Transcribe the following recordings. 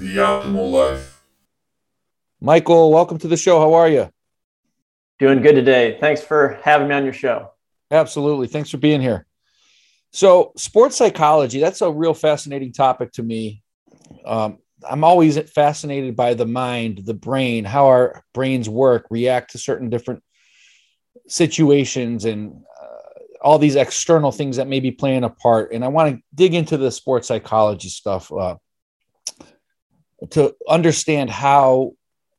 the optimal life. Michael, welcome to the show. How are you? Doing good today. Thanks for having me on your show. Absolutely. Thanks for being here. So sports psychology, that's a real fascinating topic to me. I'm always fascinated by the mind, the brain, how our brains work, react to certain different situations and all these external things that may be playing a part. And I want to dig into the sports psychology stuff to understand how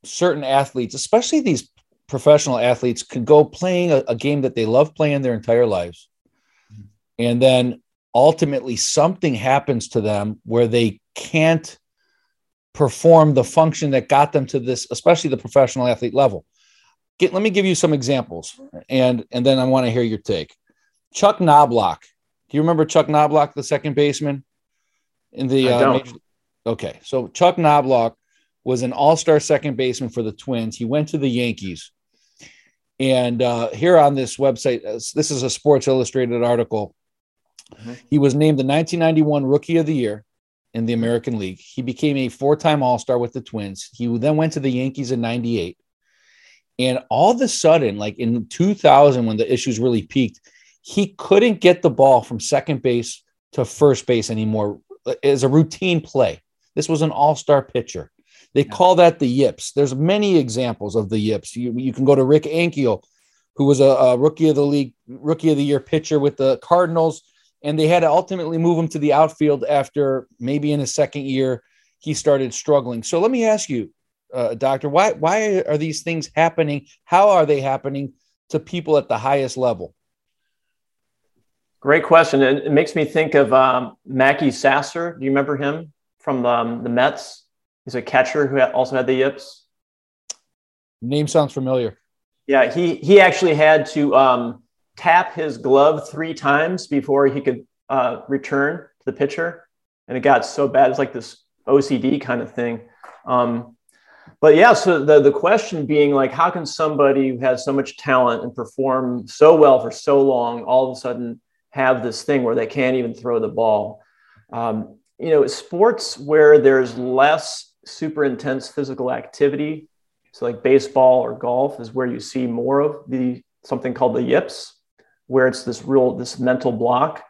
certain athletes, especially these professional athletes, can go playing a game that they love playing their entire lives. And then ultimately something happens to them where they can't perform the function that got them to this, especially the professional athlete level. Let me give you some examples, and then I want to hear your take. Chuck Knoblauch. Do you remember Chuck Knoblauch, the second baseman? I don't. Okay, so Chuck Knoblauch was an all-star second baseman for the Twins. He went to the Yankees. And here on this website, this is a Sports Illustrated article. Mm-hmm. He was named the 1991 Rookie of the Year in the American League. He became a four-time all-star with the Twins. He then went to the Yankees in 98. And all of a sudden, like in 2000, when the issues really peaked, he couldn't get the ball from second base to first base anymore as a routine play. This was an all-star pitcher. They call that the yips. There's many examples of the yips. You can go to Rick Ankiel, who was a rookie of the year pitcher with the Cardinals, and they had to ultimately move him to the outfield after maybe in his second year, he started struggling. So let me ask you, Doctor, why are these things happening? How are they happening to people at the highest level? Great question. And it makes me think of Mackey Sasser. Do you remember him from the Mets? He's a catcher who also had the yips. Name sounds familiar. Yeah, he actually had to tap his glove 3 times before he could return to the pitcher. And it got so bad. It's like this OCD kind of thing. But yeah, so the question being like, how can somebody who has so much talent and perform so well for so long, all of a sudden have this thing where they can't even throw the ball? Sports where there's less super intense physical activity, so like baseball or golf, is where you see more of something called the yips, where it's this mental block.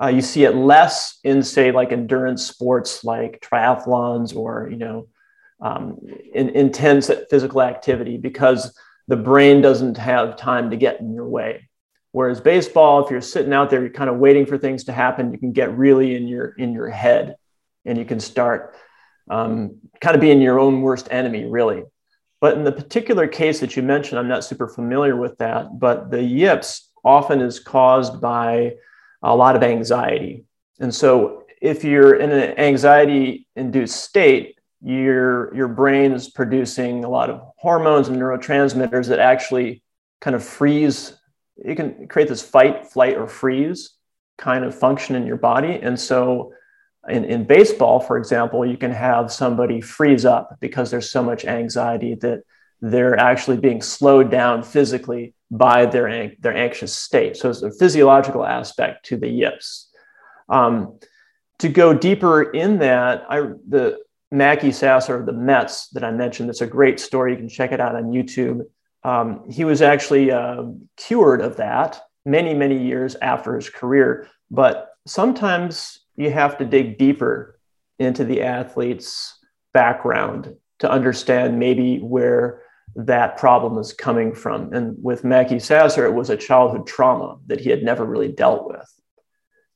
You see it less in, say, like endurance sports like triathlons or in intense physical activity, because the brain doesn't have time to get in your way. Whereas baseball, if you're sitting out there, you're kind of waiting for things to happen, you can get really in your head, and you can start kind of being your own worst enemy, really. But in the particular case that you mentioned, I'm not super familiar with that, but the yips often is caused by a lot of anxiety. And so if you're in an anxiety-induced state, your brain is producing a lot of hormones and neurotransmitters that actually kind of freeze. You can create this fight, flight, or freeze kind of function in your body. And so in baseball, for example, you can have somebody freeze up because there's so much anxiety that they're actually being slowed down physically by their anxious state. So it's a physiological aspect to the yips. To go deeper in that, the Mackey Sasser of the Mets that I mentioned, that's a great story. You can check it out on YouTube. He was actually cured of that many, many years after his career. But sometimes you have to dig deeper into the athlete's background to understand maybe where that problem is coming from. And with Mackey Sasser, it was a childhood trauma that he had never really dealt with.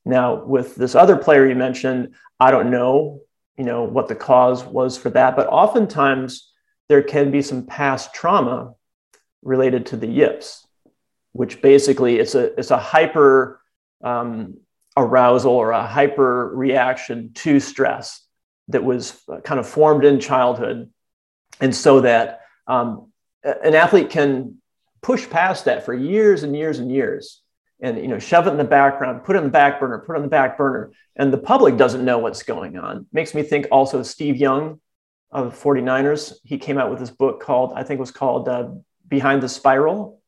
Now, with this other player you mentioned, I don't know, what the cause was for that, but oftentimes there can be some past trauma related to the yips, which basically it's a hyper arousal or a hyper reaction to stress that was kind of formed in childhood. And so that an athlete can push past that for years and years and years and, shove it in the background, put it on the back burner. And the public doesn't know what's going on. Makes me think also of Steve Young of 49ers. He came out with this book called Behind the Spiral.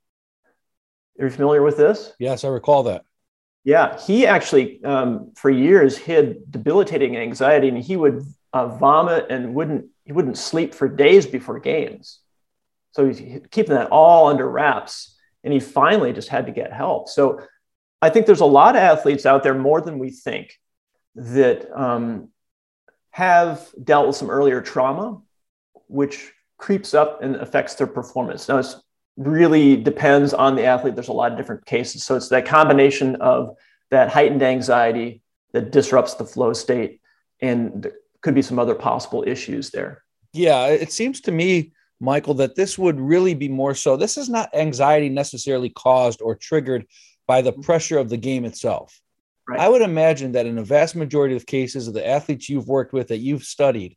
Are you familiar with this? Yes, I recall that. Yeah, he actually, for years, he had debilitating anxiety, and he would vomit and he wouldn't sleep for days before games. So he's keeping that all under wraps. And he finally just had to get help. So I think there's a lot of athletes out there, more than we think, that have dealt with some earlier trauma, which creeps up and affects their performance. Now, it's really depends on the athlete. There's a lot of different cases. So it's that combination of that heightened anxiety that disrupts the flow state, and there could be some other possible issues there. Yeah, it seems to me, Michael, that this would really be more so. This is not anxiety necessarily caused or triggered by the pressure of the game itself. Right. I would imagine that in a vast majority of cases of the athletes you've worked with, that you've studied,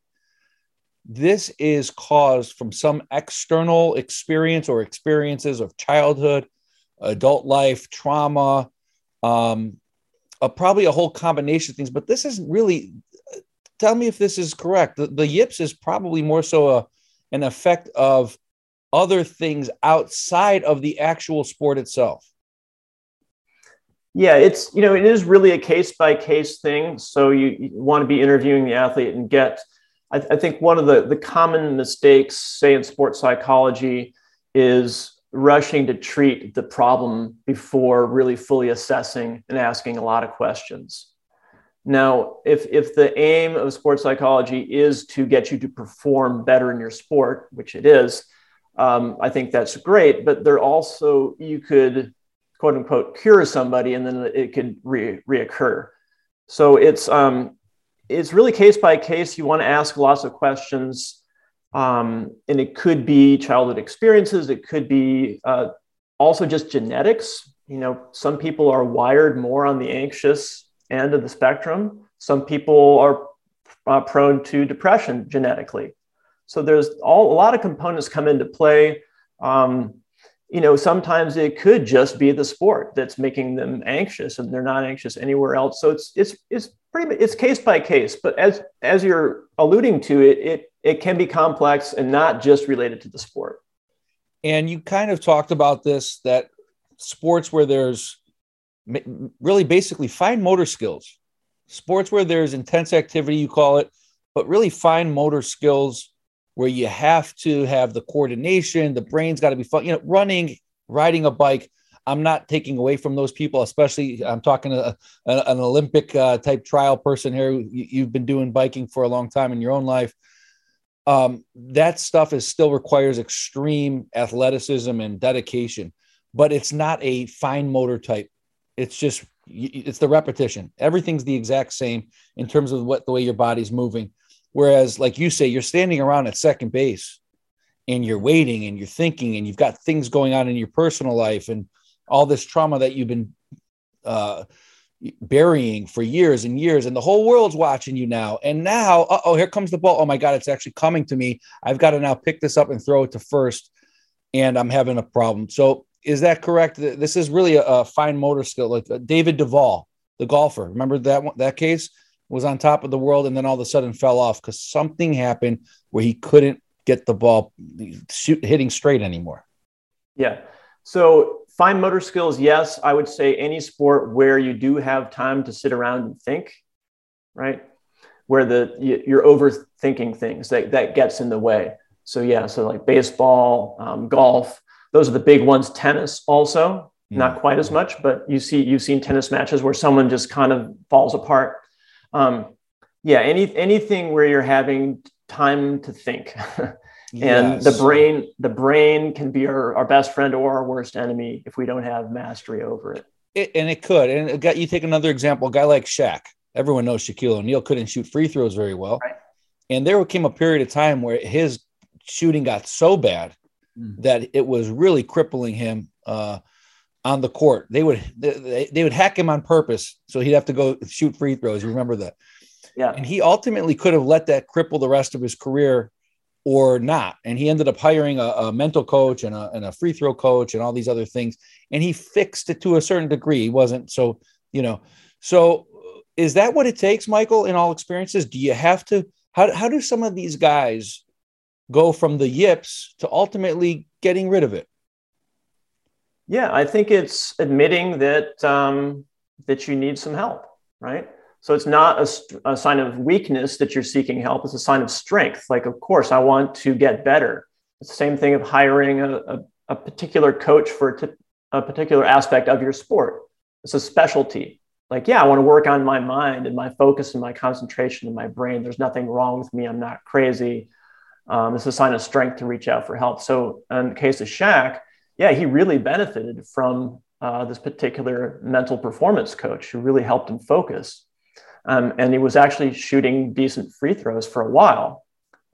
this is caused from some external experience or experiences of childhood, adult life, trauma, probably a whole combination of things. But this isn't really, tell me if this is correct. The yips is probably more so an effect of other things outside of the actual sport itself. Yeah, it's, you know, it is really a case by case thing. So you want to be interviewing the athlete and get, I think one of the common mistakes, say in sports psychology, is rushing to treat the problem before really fully assessing and asking a lot of questions. Now, if the aim of sports psychology is to get you to perform better in your sport, which it is, I think that's great. But there also, you could, quote unquote, cure somebody, and then it could reoccur. So it's really case by case. You want to ask lots of questions, and it could be childhood experiences. It could be also just genetics. You know, some people are wired more on the anxious end of the spectrum. Some people are prone to depression genetically. So there's a lot of components come into play. You know, sometimes it could just be the sport that's making them anxious, and they're not anxious anywhere else. So it's pretty much, it's case by case. But as you're alluding to, it can be complex and not just related to the sport. And you kind of talked about this, that sports where there's really basically fine motor skills, sports where there's intense activity, you call it, but really fine motor skills where you have to have the coordination, the brain's got to be fun, you know, running, riding a bike. I'm not taking away from those people, especially I'm talking to an Olympic type trial person here. You've been doing biking for a long time in your own life. That stuff is still requires extreme athleticism and dedication, but it's not a fine motor type. It's just, it's the repetition. Everything's the exact same in terms of the way your body's moving. Whereas, like you say, you're standing around at second base and you're waiting and you're thinking and you've got things going on in your personal life and all this trauma that you've been burying for years and years, and the whole world's watching you now. And now, uh-oh, here comes the ball. Oh, my God, it's actually coming to me. I've got to now pick this up and throw it to first, and I'm having a problem. So is that correct? This is really a fine motor skill. Like David Duval, the golfer, remember that one, that case? Was on top of the world and then all of a sudden fell off because something happened where he couldn't get the ball hitting straight anymore. Yeah. So fine motor skills, yes. I would say any sport where you do have time to sit around and think, right? Where you're overthinking things, that gets in the way. So yeah, so like baseball, golf, those are the big ones. Tennis also, not quite as much, but you've seen tennis matches where someone just kind of falls apart. Yeah, anything where you're having time to think, and yes. the brain can be our best friend or our worst enemy if we don't have mastery over it. And it could. And it got, you take another example, a guy like Shaq. Everyone knows Shaquille O'Neal couldn't shoot free throws very well, right. And there came a period of time where his shooting got so bad that it was really crippling him. On the court, they would hack him on purpose. So he'd have to go shoot free throws. You remember that? Yeah. And he ultimately could have let that cripple the rest of his career or not. And he ended up hiring a mental coach and a free throw coach and all these other things. And he fixed it to a certain degree. He wasn't. So, you know, so is that what it takes, Michael, in all experiences? Do you have to, how do some of these guys go from the yips to ultimately getting rid of it? Yeah, I think it's admitting that you need some help, right? So it's not a sign of weakness that you're seeking help. It's a sign of strength. Like, of course, I want to get better. It's the same thing of hiring a particular coach for a particular aspect of your sport. It's a specialty. Like, yeah, I want to work on my mind and my focus and my concentration and my brain. There's nothing wrong with me. I'm not crazy. It's a sign of strength to reach out for help. So in the case of Shaq, yeah, he really benefited from this particular mental performance coach who really helped him focus. And he was actually shooting decent free throws for a while.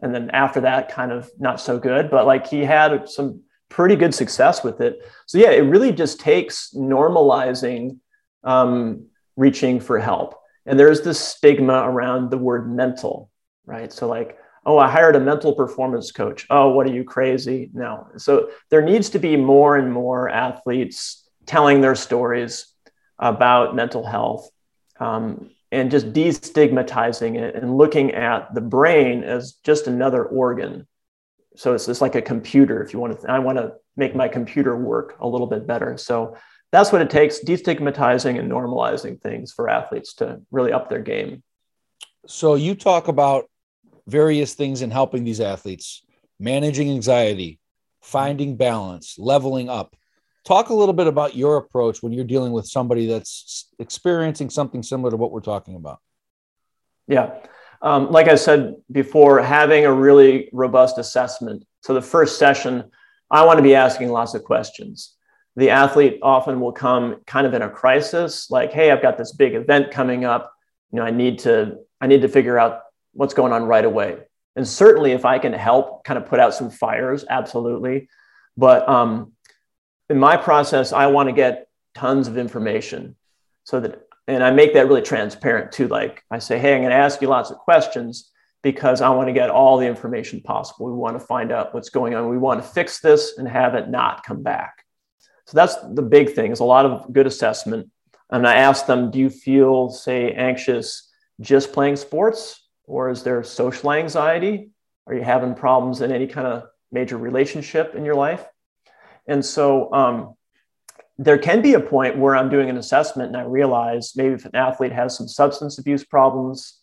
And then after that, kind of not so good, but like he had some pretty good success with it. So yeah, it really just takes normalizing reaching for help. And there's this stigma around the word mental, right? So like, oh, I hired a mental performance coach. Oh, what are you, crazy? No. So there needs to be more and more athletes telling their stories about mental health and just destigmatizing it and looking at the brain as just another organ. So it's just like a computer. If you want to, I want to make my computer work a little bit better. So that's what it takes, destigmatizing and normalizing things for athletes to really up their game. So you talk about various things in helping these athletes, managing anxiety, finding balance, leveling up. Talk a little bit about your approach when you're dealing with somebody that's experiencing something similar to what we're talking about. Yeah. Like I said before, having a really robust assessment. So the first session, I want to be asking lots of questions. The athlete often will come kind of in a crisis, like, hey, I've got this big event coming up. You know, I need to figure out what's going on right away. And certainly if I can help kind of put out some fires, absolutely. But in my process, I want to get tons of information so that, and I make that really transparent too. Like I say, hey, I'm going to ask you lots of questions because I want to get all the information possible. We want to find out what's going on. We want to fix this and have it not come back. So that's the big thing, is a lot of good assessment. And I ask them, do you feel, say, anxious just playing sports? Or is there social anxiety? Are you having problems in any kind of major relationship in your life? And so there can be a point where I'm doing an assessment and I realize maybe if an athlete has some substance abuse problems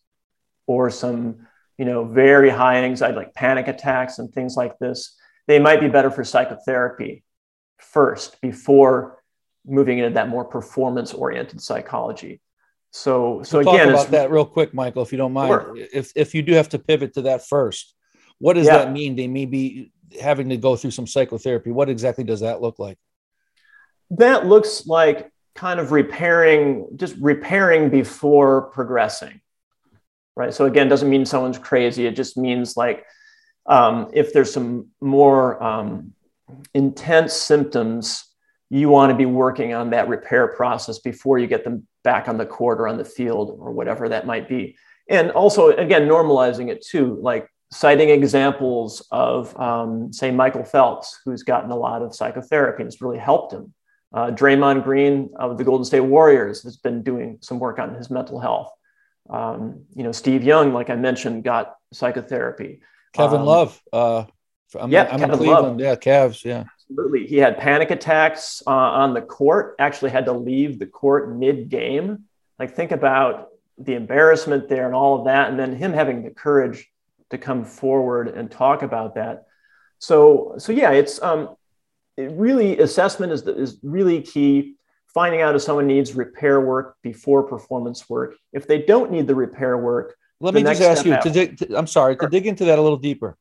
or some, you know, very high anxiety, like panic attacks and things like this, they might be better for psychotherapy first before moving into that more performance-oriented psychology. So talk again, about that real quick, Michael, if you don't mind. Sure. If you do have to pivot to that first, what does that mean? They may be having to go through some psychotherapy. What exactly does that look like? That looks like kind of repairing before progressing, right? So again, it doesn't mean someone's crazy. It just means like if there's some more intense symptoms, you want to be working on that repair process before you get them back on the court or on the field or whatever that might be. And also, again, normalizing it too, like citing examples of, say, Michael Phelps, who's gotten a lot of psychotherapy and it's really helped him. Draymond Green of the Golden State Warriors has been doing some work on his mental health. You know, Steve Young, like I mentioned, got psychotherapy. Kevin Love. I'm in Cleveland. Love. Yeah, Cavs, yeah. Absolutely. He had panic attacks on the court, actually had to leave the court mid-game. Like, think about the embarrassment there and all of that, and then him having the courage to come forward and talk about that. So yeah, it's assessment is really key. Finding out if someone needs repair work before performance work. If they don't need the repair work, let me just ask you to dig into that a little deeper.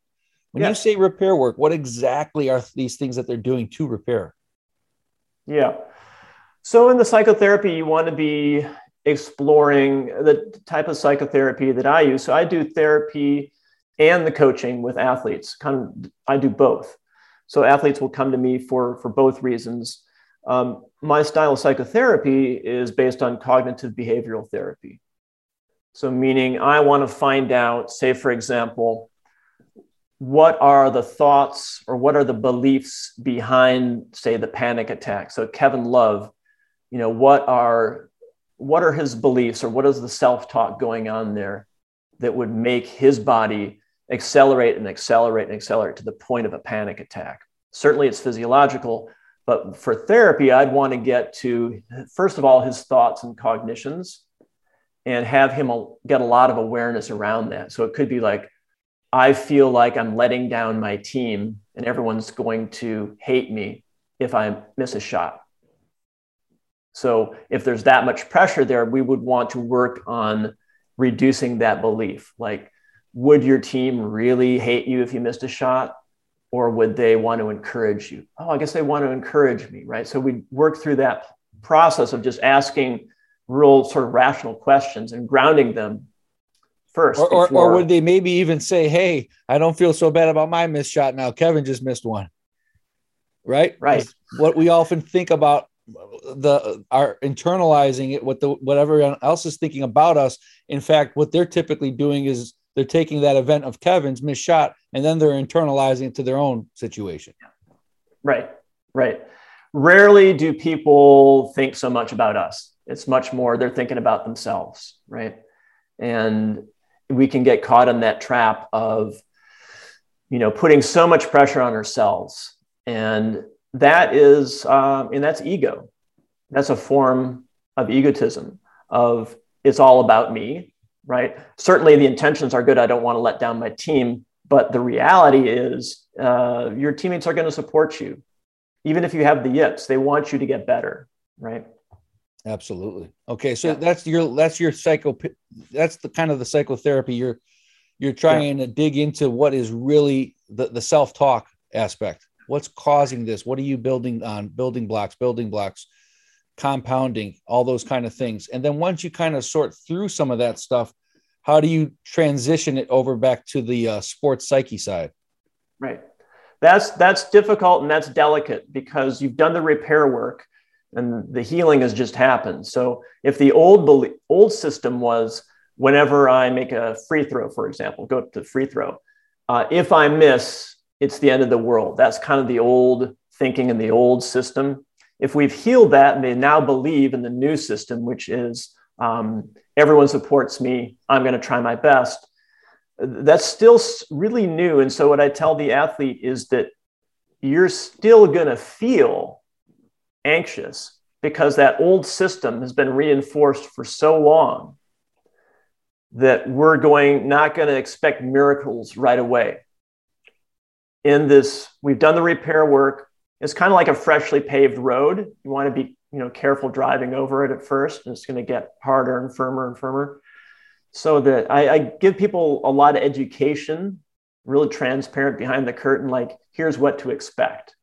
When you say repair work, what exactly are these things that they're doing to repair? Yeah. So in the psychotherapy, you want to be exploring the type of psychotherapy that I use. So I do therapy and the coaching with athletes. I do both. So athletes will come to me for both reasons. My style of psychotherapy is based on cognitive behavioral therapy. So meaning I want to find out, say, for example, what are the thoughts or what are the beliefs behind, say, the panic attack? So Kevin Love, you know, what are his beliefs or what is the self-talk going on there that would make his body accelerate and accelerate and accelerate to the point of a panic attack? Certainly it's physiological, but for therapy, I'd want to get to, first of all, his thoughts and cognitions. and have him get a lot of awareness around that. So it could be like, I feel like I'm letting down my team and everyone's going to hate me if I miss a shot. So if there's that much pressure there, we would want to work on reducing that belief. Like, would your team really hate you if you missed a shot? Or would they want to encourage you? Oh, I guess they want to encourage me, right? So we work through that process of just asking real sort of rational questions and grounding them first. Or would they maybe even say, hey, I don't feel so bad about my missed shot now. Kevin just missed one, right? Right. That's what we often think about, our internalizing it, whatever everyone else is thinking about us. In fact, what they're typically doing is they're taking that event of Kevin's missed shot and then they're internalizing it to their own situation. Right, right. Rarely do people think so much about us. It's much more they're thinking about themselves, right? And we can get caught in that trap of, putting so much pressure on ourselves. And that is, and that's ego. That's a form of egotism, of it's all about me, right? Certainly the intentions are good. I don't want to let down my team. But the reality is your teammates are going to support you. Even if you have the yips, they want you to get better, right? Absolutely. Okay. So that's the kind of the psychotherapy you're trying to dig into. What is really the self-talk aspect? What's causing this? What are you building on? Building blocks, compounding, all those kind of things. And then once you kind of sort through some of that stuff, how do you transition it over back to the sports psyche side? Right. That's difficult and that's delicate because you've done the repair work and the healing has just happened. So if the old system was whenever I make a free throw, for example, go up to free throw, if I miss, it's the end of the world. That's kind of the old thinking and the old system. If we've healed that and they now believe in the new system, which is everyone supports me, I'm going to try my best, that's still really new. And so what I tell the athlete is that you're still going to feel anxious because that old system has been reinforced for so long that we're not going to expect miracles right away. In this, we've done the repair work. It's kind of like a freshly paved road. You want to be, careful driving over it at first, and it's going to get harder and firmer. So that I give people a lot of education, really transparent behind the curtain, like here's what to expect,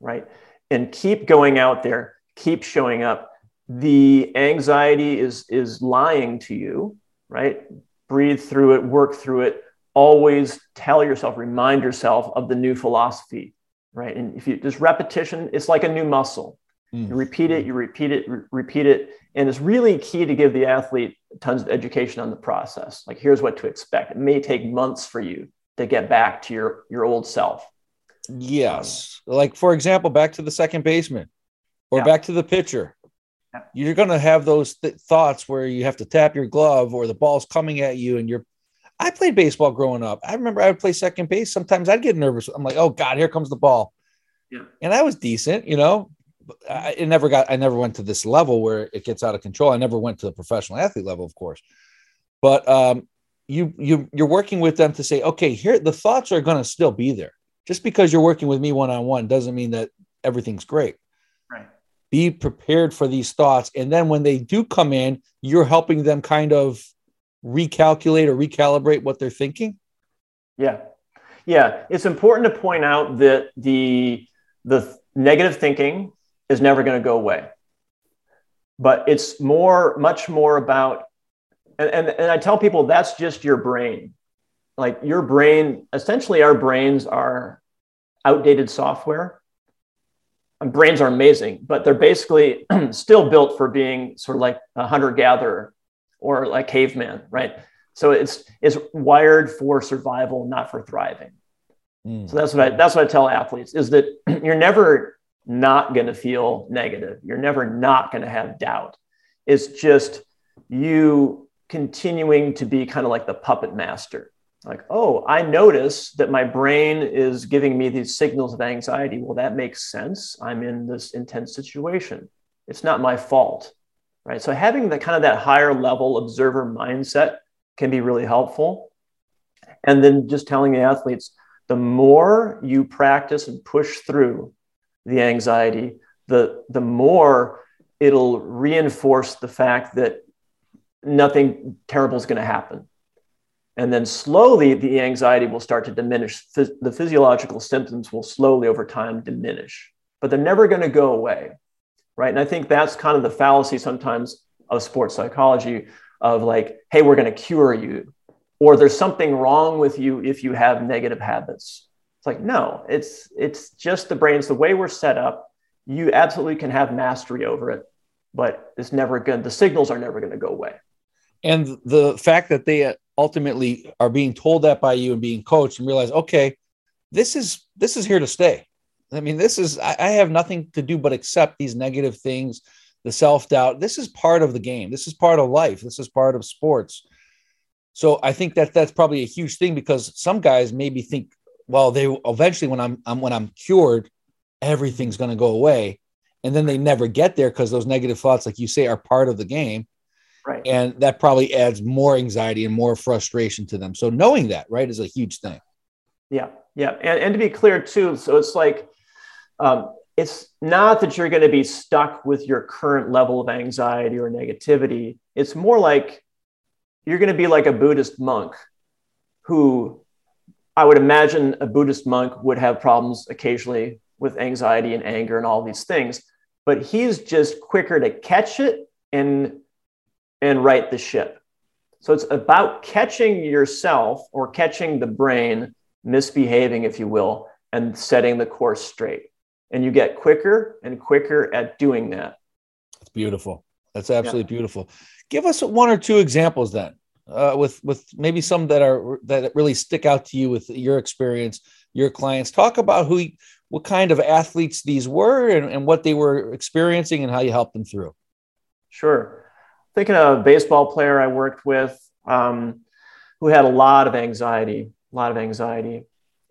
right? And keep going out there, keep showing up. The anxiety is lying to you, right? Breathe through it, work through it. Always tell yourself, remind yourself of the new philosophy, right? And if you just repetition, it's like a new muscle. You repeat it. And it's really key to give the athlete tons of education on the process. Like, here's what to expect. It may take months for you to get back to your old self. Yes. Like, for example, back to the second baseman or back to the pitcher. Yeah. You're going to have those thoughts where you have to tap your glove or the ball's coming at you. And I played baseball growing up. I remember I would play second base. Sometimes I'd get nervous. I'm like, oh God, here comes the ball. Yeah. And I was decent, I never went to this level where it gets out of control. I never went to the professional athlete level, of course, but you're working with them to say, okay, here, the thoughts are going to still be there. Just because you're working with me one-on-one doesn't mean that everything's great, right? Be prepared for these thoughts. And then when they do come in, you're helping them kind of recalculate or recalibrate what they're thinking. Yeah. Yeah. It's important to point out that the negative thinking is never going to go away, but it's much more about, and I tell people that's just your brain. Like your brain, essentially our brains are outdated software. And brains are amazing, but they're basically still built for being sort of like a hunter-gatherer or like caveman, right? So it's wired for survival, not for thriving. So that's what I tell athletes is that you're never not going to feel negative. You're never not going to have doubt. It's just you continuing to be kind of like the puppet master. Like, oh, I notice that my brain is giving me these signals of anxiety. Well, that makes sense. I'm in this intense situation. It's not my fault. right? So having the kind of that higher level observer mindset can be really helpful. And then just telling the athletes, the more you practice and push through the anxiety, the more it'll reinforce the fact that nothing terrible is going to happen. And then slowly the anxiety will start to diminish. The physiological symptoms will slowly over time diminish, but they're never going to go away, right? And I think that's kind of the fallacy sometimes of sports psychology of like, hey, we're going to cure you, or there's something wrong with you if you have negative habits. It's like, no, it's just the brain's the way we're set up. You absolutely can have mastery over it, but it's never good. The signals are never going to go away. And the fact that they ultimately are being told that by you and being coached and realize, okay, this is here to stay. I mean, I have nothing to do but accept these negative things, the self-doubt. This is part of the game. This is part of life. This is part of sports. So I think that that's probably a huge thing, because some guys maybe think, well, they eventually when I'm cured, everything's going to go away. And then they never get there because those negative thoughts, like you say, are part of the game. Right. And that probably adds more anxiety and more frustration to them. So knowing that, right, is a huge thing. Yeah. Yeah. And to be clear too, so it's like, it's not that you're going to be stuck with your current level of anxiety or negativity. It's more like you're going to be like a Buddhist monk who, I would imagine a Buddhist monk would have problems occasionally with anxiety and anger and all these things, but he's just quicker to catch it and right the ship. So it's about catching yourself or catching the brain misbehaving, if you will, and setting the course straight. And you get quicker and quicker at doing that. That's beautiful. That's absolutely beautiful. Give us one or two examples then, with maybe some that really stick out to you with your experience, your clients. Talk about what kind of athletes these were and what they were experiencing and how you helped them through. Sure. Thinking of a baseball player I worked with who had a lot of anxiety.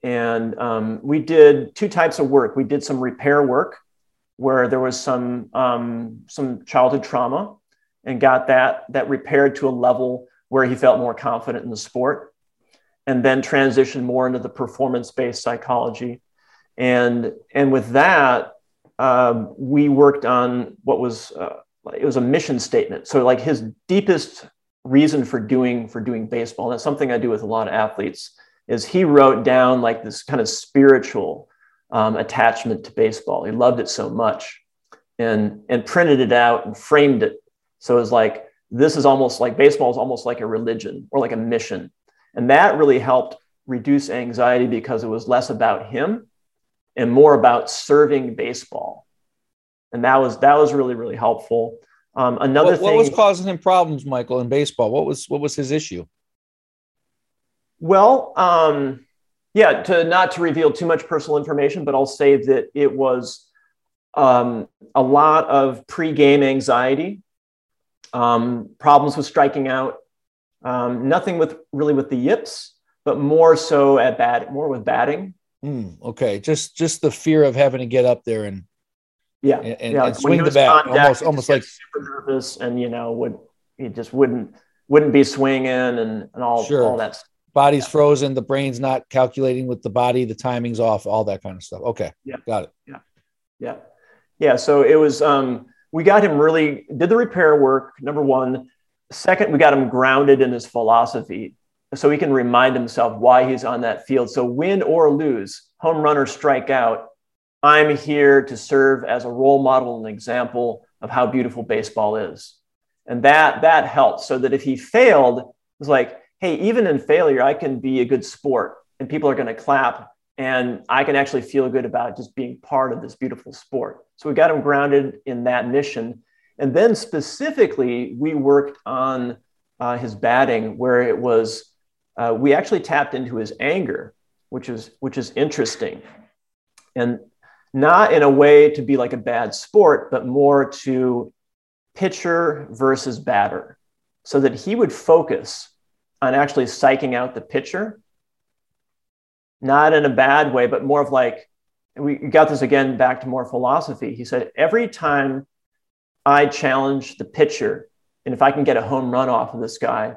And we did two types of work. We did some repair work where there was some childhood trauma and got that repaired to a level where he felt more confident in the sport, and then transitioned more into the performance-based psychology. And with that, we worked on what was, it was a mission statement. So like his deepest reason for doing baseball, and that's something I do with a lot of athletes, is he wrote down like this kind of spiritual attachment to baseball. He loved it so much and printed it out and framed it. So it was like, this is almost like baseball is almost like a religion or like a mission. And that really helped reduce anxiety because it was less about him and more about serving baseball. And that was really, really helpful. Another thing. What was causing him problems, Michael, in baseball? What was his issue? Well, not to reveal too much personal information, but I'll say that it was a lot of pre-game anxiety, problems with striking out, nothing with the yips, but more so with batting. Okay, just the fear of having to get up there and and swing the bat, almost like super nervous, and wouldn't be swinging and all that stuff. Body's frozen, the brain's not calculating with the body, the timing's off, all that kind of stuff. Okay, got it. Yeah. So it was, we got him really, did the repair work, number one. Second, we got him grounded in his philosophy so he can remind himself why he's on that field. So win or lose, home run or strike out, I'm here to serve as a role model and example of how beautiful baseball is. And that helped, so that if he failed, it was like, hey, even in failure, I can be a good sport and people are going to clap, and I can actually feel good about just being part of this beautiful sport. So we got him grounded in that mission. And then specifically, we worked on his batting, where it was, we actually tapped into his anger, which is interesting. And not in a way to be like a bad sport, but more to pitcher versus batter, so that he would focus on actually psyching out the pitcher, not in a bad way, but more of like, we got this again back to more philosophy. He said, every time I challenge the pitcher. And if I can get a home run off of this guy,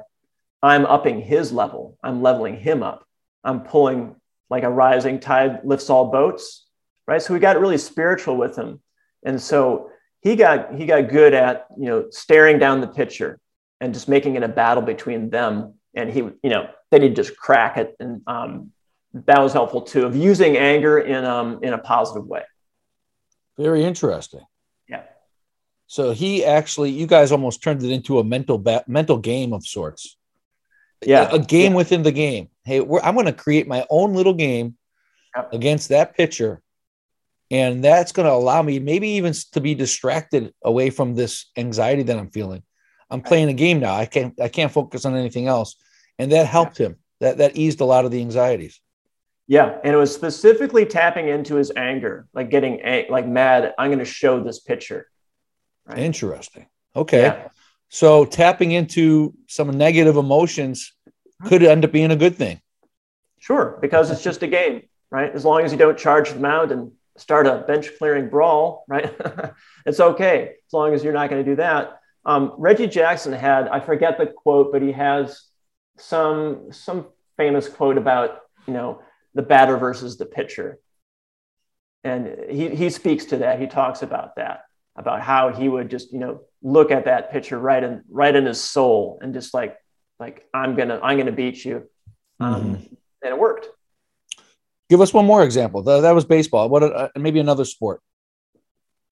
I'm upping his level. I'm leveling him up. I'm pulling like a rising tide lifts all boats, right? So we got really spiritual with him. And so he got good at, you know, staring down the pitcher and just making it a battle between them. And he, you know, then he'd just crack it. And that was helpful too, of using anger in a positive way. Very interesting. Yeah. So he actually, you guys almost turned it into a mental game of sorts. Yeah. A game within the game. Hey, I'm going to create my own little game against that pitcher. And that's going to allow me maybe even to be distracted away from this anxiety that I'm feeling. I'm playing a game now. I can't focus on anything else. And that helped him. That eased a lot of the anxieties. Yeah. And it was specifically tapping into his anger, like getting like mad. I'm going to show this pitcher. Right? Interesting. Okay. Yeah. So tapping into some negative emotions could end up being a good thing. Sure. Because it's just a game, right? As long as you don't charge the mound and start a bench clearing brawl, right? It's okay. As long as you're not going to do that. Reggie Jackson had, I forget the quote, but he has some famous quote about, you know, the batter versus the pitcher. And he speaks to that. He talks about that, about how he would just, you know, look at that pitcher right in his soul and just like, I'm going to beat you. And it worked. Give us one more example. That was baseball. What maybe another sport.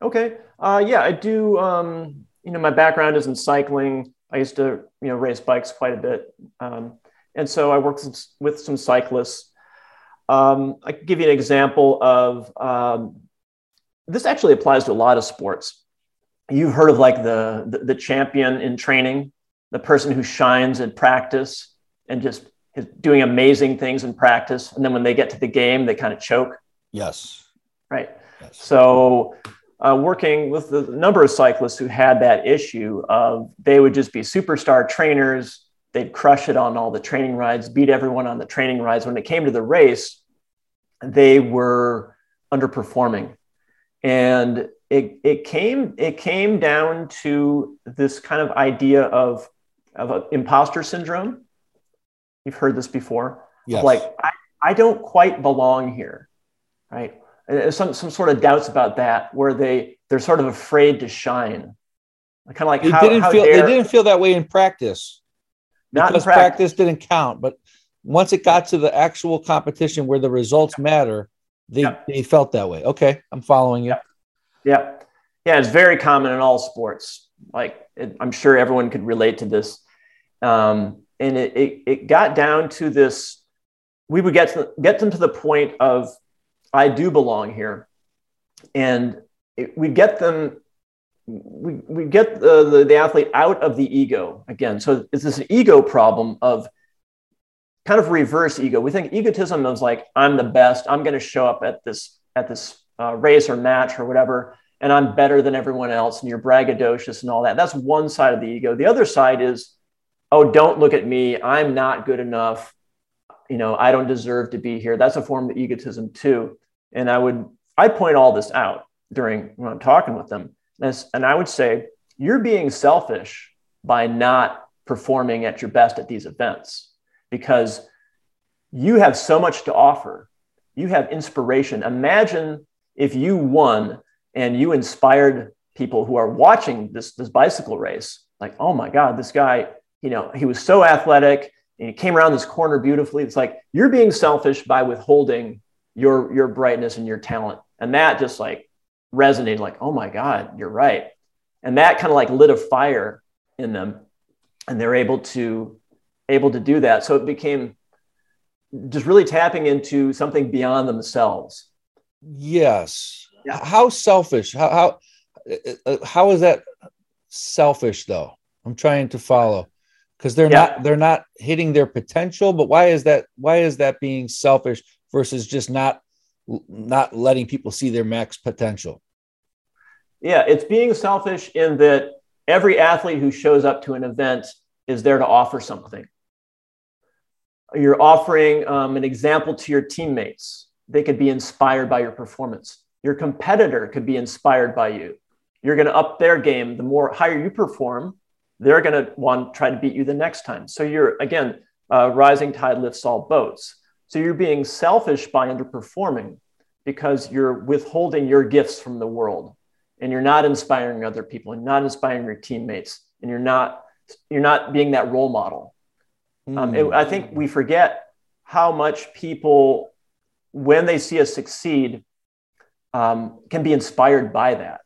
Okay. I do. You know, my background is in cycling. I used to, you know, race bikes quite a bit. And so I worked with some cyclists. I can give you an example of, this actually applies to a lot of sports. You've heard of like the champion in training, the person who shines in practice and just is doing amazing things in practice. And then when they get to the game, they kind of choke. Yes. Right. Yes. So working with the number of cyclists who had that issue of they would just be superstar trainers. They'd crush it on all the training rides, beat everyone on the training rides. When it came to the race, they were underperforming. And it came down to this kind of idea of imposter syndrome. You've heard this before. Yes. Like, I don't quite belong here, right? Some sort of doubts about that, where they're sort of afraid to shine, kind of like they didn't feel that way in practice. Not in practice didn't count, but once it got to the actual competition where the results matter, they felt that way. Okay, I'm following you. Yeah, it's very common in all sports. Like I'm sure everyone could relate to this, and it got down to this. We would get them to the point of, I do belong here. And we get the athlete out of the ego again. So it's this ego problem of kind of reverse ego. We think egotism is like, I'm the best. I'm going to show up at this race or match or whatever. And I'm better than everyone else. And you're braggadocious and all that. That's one side of the ego. The other side is, oh, don't look at me. I'm not good enough. You know, I don't deserve to be here. That's a form of egotism too. And I point all this out when I'm talking with them. And I would say, you're being selfish by not performing at your best at these events, because you have so much to offer. You have inspiration. Imagine if you won and you inspired people who are watching this bicycle race. Like, oh my God, this guy, you know, he was so athletic. And it came around this corner beautifully. It's like, you're being selfish by withholding your brightness and your talent. And that just like resonated, like, oh my God, you're right. And that kind of like lit a fire in them. And they're able to do that. So it became just really tapping into something beyond themselves. Yes. Yeah. How selfish? How is that selfish though? I'm trying to follow. Because they're not hitting their potential, but why is that being selfish versus just not letting people see their max potential? Yeah, it's being selfish in that every athlete who shows up to an event is there to offer something. You're offering an example to your teammates. They could be inspired by your performance. Your competitor could be inspired by you. You're going to up their game. The more higher you perform, they're going to want to try to beat you the next time. So you're, again, rising tide lifts all boats. So you're being selfish by underperforming because you're withholding your gifts from the world, and you're not inspiring other people, and not inspiring your teammates, and you're not being that role model. I think we forget how much people, when they see us succeed, can be inspired by that,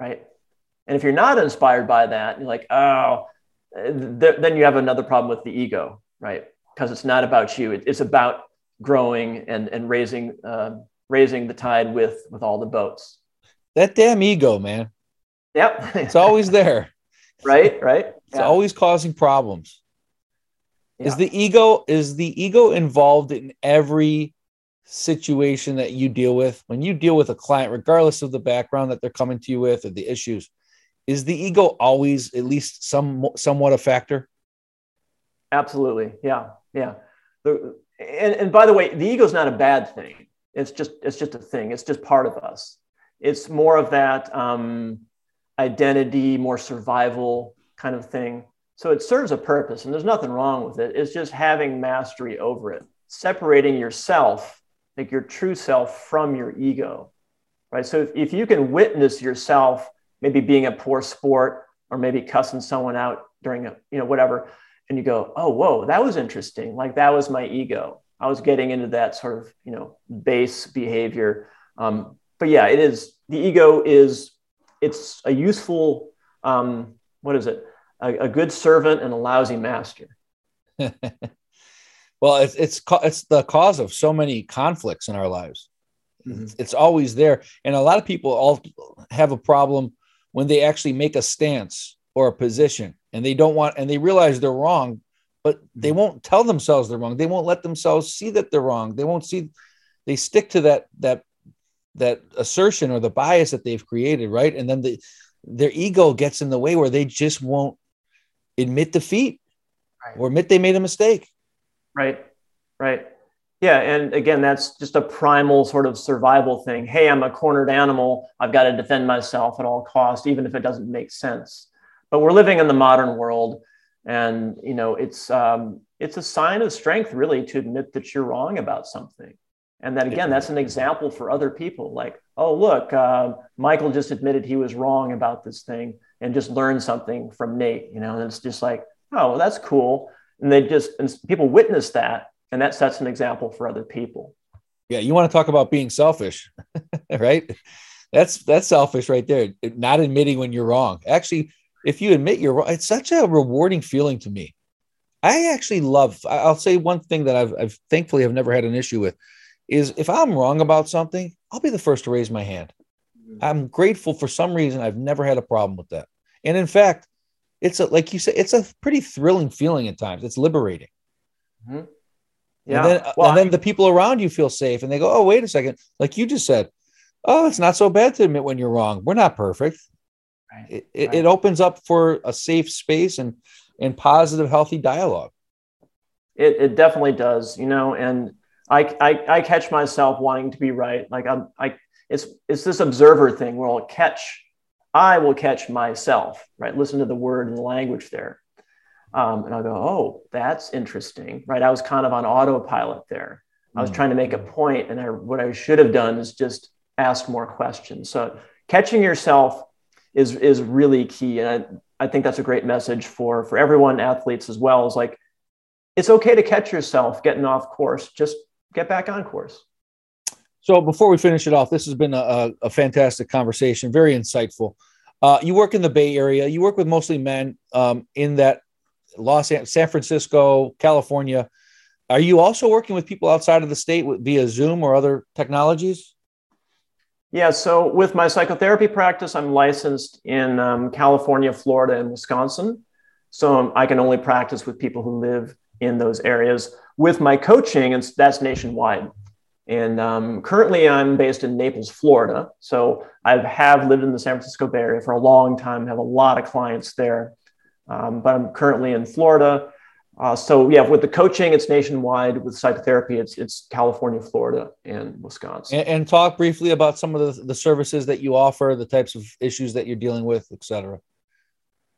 right? And if you're not inspired by that, you're like, oh, then you have another problem with the ego, right? Because it's not about you. It's about growing and raising the tide with all the boats. That damn ego, man. Yep. It's always there. Right. Yeah. It's always causing problems. Yeah. Is the ego involved in every situation that you deal with? When you deal with a client, regardless of the background that they're coming to you with or the issues, is the ego always at least somewhat a factor? Absolutely. Yeah. And by the way, the ego is not a bad thing. It's just a thing. It's just part of us. It's more of that identity, more survival kind of thing. So it serves a purpose, and there's nothing wrong with it. It's just having mastery over it, separating yourself, like your true self, from your ego, right? So if you can witness yourself, maybe being a poor sport, or maybe cussing someone out during a, whatever, and you go, oh, whoa, that was interesting. Like that was my ego. I was getting into that sort of, base behavior. But yeah, it is, the ego is, it's a useful, a good servant and a lousy master. Well, it's the cause of so many conflicts in our lives. Mm-hmm. It's always there. And a lot of people all have a problem when they actually make a stance or a position and they don't want, and they realize they're wrong, but they won't tell themselves they're wrong. They won't let themselves see that they're wrong. They stick to that assertion or the bias that they've created. Right. And then their ego gets in the way where they just won't admit defeat, right, or admit they made a mistake. Right. Yeah. And again, that's just a primal sort of survival thing. Hey, I'm a cornered animal. I've got to defend myself at all costs, even if it doesn't make sense. But we're living in the modern world, and it's a sign of strength, really, to admit that you're wrong about something. And that, again, that's an example for other people. Like, oh, look, Michael just admitted he was wrong about this thing and just learned something from Nate, and it's just like, oh, well, that's cool. And and people witness that. And that sets an example for other people. Yeah. You want to talk about being selfish, right? That's selfish right there. Not admitting when you're wrong. Actually, if you admit you're wrong, it's such a rewarding feeling to me. I actually love, I'll say one thing that I've thankfully have never had an issue with, is if I'm wrong about something, I'll be the first to raise my hand. I'm grateful for some reason. I've never had a problem with that. And in fact, like you said, it's a pretty thrilling feeling at times. It's liberating. Mm-hmm. Yeah. And then the people around you feel safe, and they go, oh, wait a second. Like you just said, oh, it's not so bad to admit when you're wrong. We're not perfect. Right. It opens up for a safe space and positive, healthy dialogue. It definitely does, and I catch myself wanting to be right. Like it's this observer thing where I will catch myself, right? Listen to the word and the language there. And I'll go, oh, that's interesting, right? I was kind of on autopilot there. I was trying to make a point, and what I should have done is just ask more questions. So catching yourself is really key. And I think that's a great message for everyone, athletes as well, is like, it's okay to catch yourself getting off course. Just get back on course. So before we finish it off, this has been a fantastic conversation, very insightful. You work in the Bay Area. You work with mostly men in that San Francisco, California. Are you also working with people outside of the state via Zoom or other technologies? Yeah, so with my psychotherapy practice, I'm licensed in California, Florida, and Wisconsin. So I can only practice with people who live in those areas. With my coaching, and that's nationwide. And currently I'm based in Naples, Florida. So I have lived in the San Francisco Bay Area for a long time, have a lot of clients there. But I'm currently in Florida. So yeah, with the coaching, it's nationwide. With psychotherapy, it's California, Florida, and Wisconsin. And talk briefly about some of the services that you offer, the types of issues that you're dealing with, et cetera.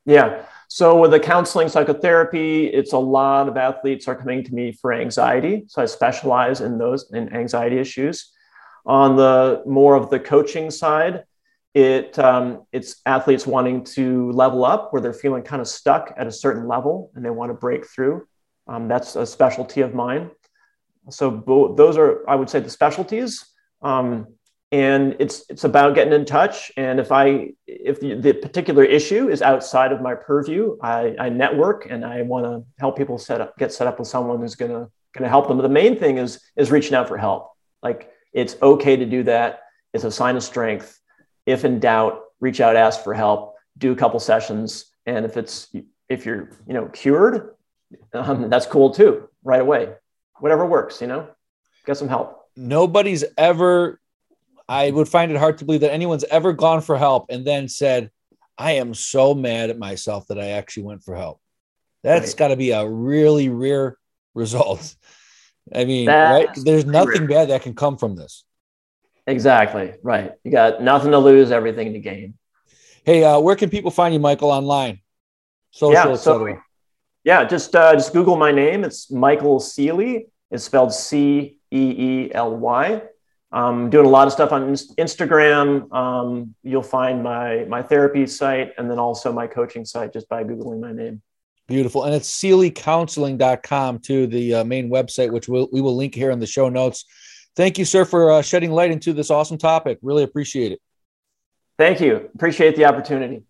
Yeah. So with the counseling, psychotherapy, it's a lot of athletes are coming to me for anxiety. So I specialize in those, in anxiety issues. On the more of the coaching side, it's athletes wanting to level up where they're feeling kind of stuck at a certain level and they want to break through. That's a specialty of mine. So those are, I would say, the specialties. And it's about getting in touch. And if the particular issue is outside of my purview, I network and I want to help people get set up with someone who's going to help them. But the main thing is reaching out for help. Like, it's okay to do that. It's a sign of strength. If in doubt, reach out, ask for help, do a couple sessions. And if you're, cured, that's cool too, right away, whatever works, get some help. Nobody's ever, I would find it hard to believe that anyone's ever gone for help and then said, I am so mad at myself that I actually went for help. That's right. Gotta be a really rare result. I mean, that's right. There's nothing bad that can come from this. Exactly. Right. You got nothing to lose, everything to gain. Hey, where can people find you, Michael, online? Just Google my name. It's Michael Ceely. It's spelled Ceely. I'm doing a lot of stuff on Instagram. You'll find my therapy site and then also my coaching site just by Googling my name. Beautiful. And it's ceelycounseling.com too, the main website, which we will link here in the show notes. Thank you, sir, for shedding light into this awesome topic. Really appreciate it. Thank you. Appreciate the opportunity.